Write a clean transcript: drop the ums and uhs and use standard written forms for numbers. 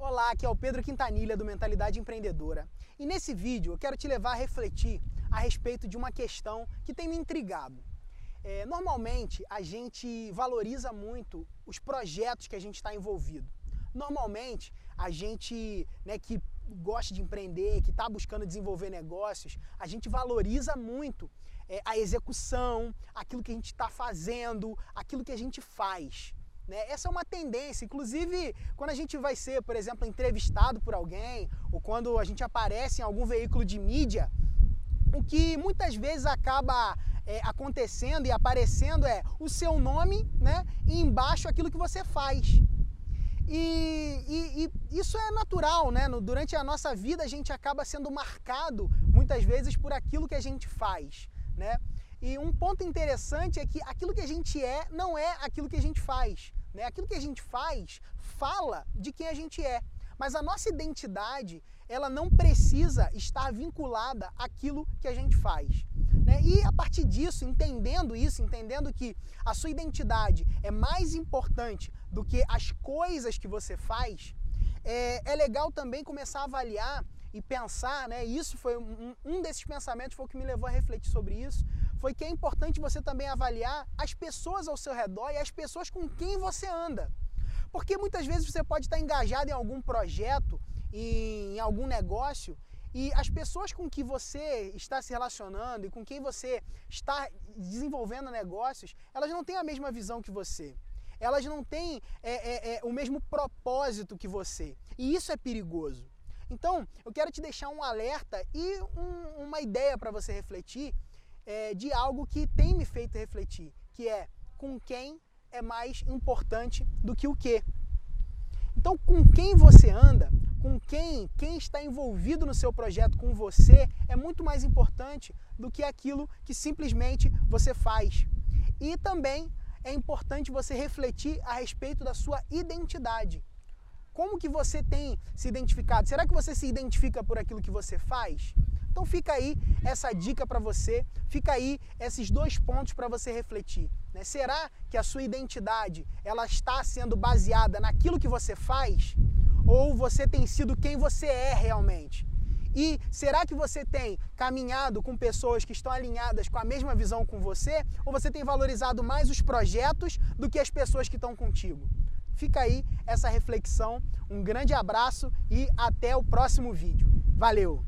Olá, aqui é o Pedro Quintanilha do Mentalidade Empreendedora e nesse vídeo eu quero te levar a refletir a respeito de uma questão que tem me intrigado. Normalmente a gente valoriza muito os projetos que a gente está envolvido. Normalmente a gente que gosta de empreender, que está buscando desenvolver negócios, a gente valoriza muito a execução, aquilo que a gente está fazendo, aquilo que a gente faz. Essa é uma tendência, inclusive quando a gente vai ser, por exemplo, entrevistado por alguém ou quando a gente aparece em algum veículo de mídia, o que muitas vezes acaba acontecendo e aparecendo é o seu nome, e embaixo aquilo que você faz. E isso é natural, Durante a nossa vida a gente acaba sendo marcado muitas vezes por aquilo que a gente faz, E um ponto interessante é que aquilo que a gente é não é aquilo que a gente faz. Aquilo que a gente faz fala de quem a gente é, mas a nossa identidade ela não precisa estar vinculada àquilo que a gente faz. E a partir disso, entendendo isso, entendendo que a sua identidade é mais importante do que as coisas que você faz, é legal também começar a avaliar e pensar, Isso foi um desses pensamentos foi o que me levou a refletir sobre isso, foi que é importante você também avaliar as pessoas ao seu redor e as pessoas com quem você anda. Porque muitas vezes você pode estar engajado em algum projeto, em algum negócio, e as pessoas com que você está se relacionando e com quem você está desenvolvendo negócios, elas não têm a mesma visão que você. Elas não têm o mesmo propósito que você. E isso é perigoso. Então, eu quero te deixar um alerta e uma ideia para você refletir de algo que tem me feito refletir, que é com quem é mais importante do que o quê. Então, com quem você anda, com quem está envolvido no seu projeto com você, é muito mais importante do que aquilo que simplesmente você faz. E também é importante você refletir a respeito da sua identidade. Como que você tem se identificado? Será que você se identifica por aquilo que você faz? Então fica aí essa dica para você, fica aí esses dois pontos para você refletir. Será que a sua identidade ela está sendo baseada naquilo que você faz? Ou você tem sido quem você é realmente? E será que você tem caminhado com pessoas que estão alinhadas com a mesma visão com você? Ou você tem valorizado mais os projetos do que as pessoas que estão contigo? Fica aí essa reflexão, um grande abraço e até o próximo vídeo. Valeu!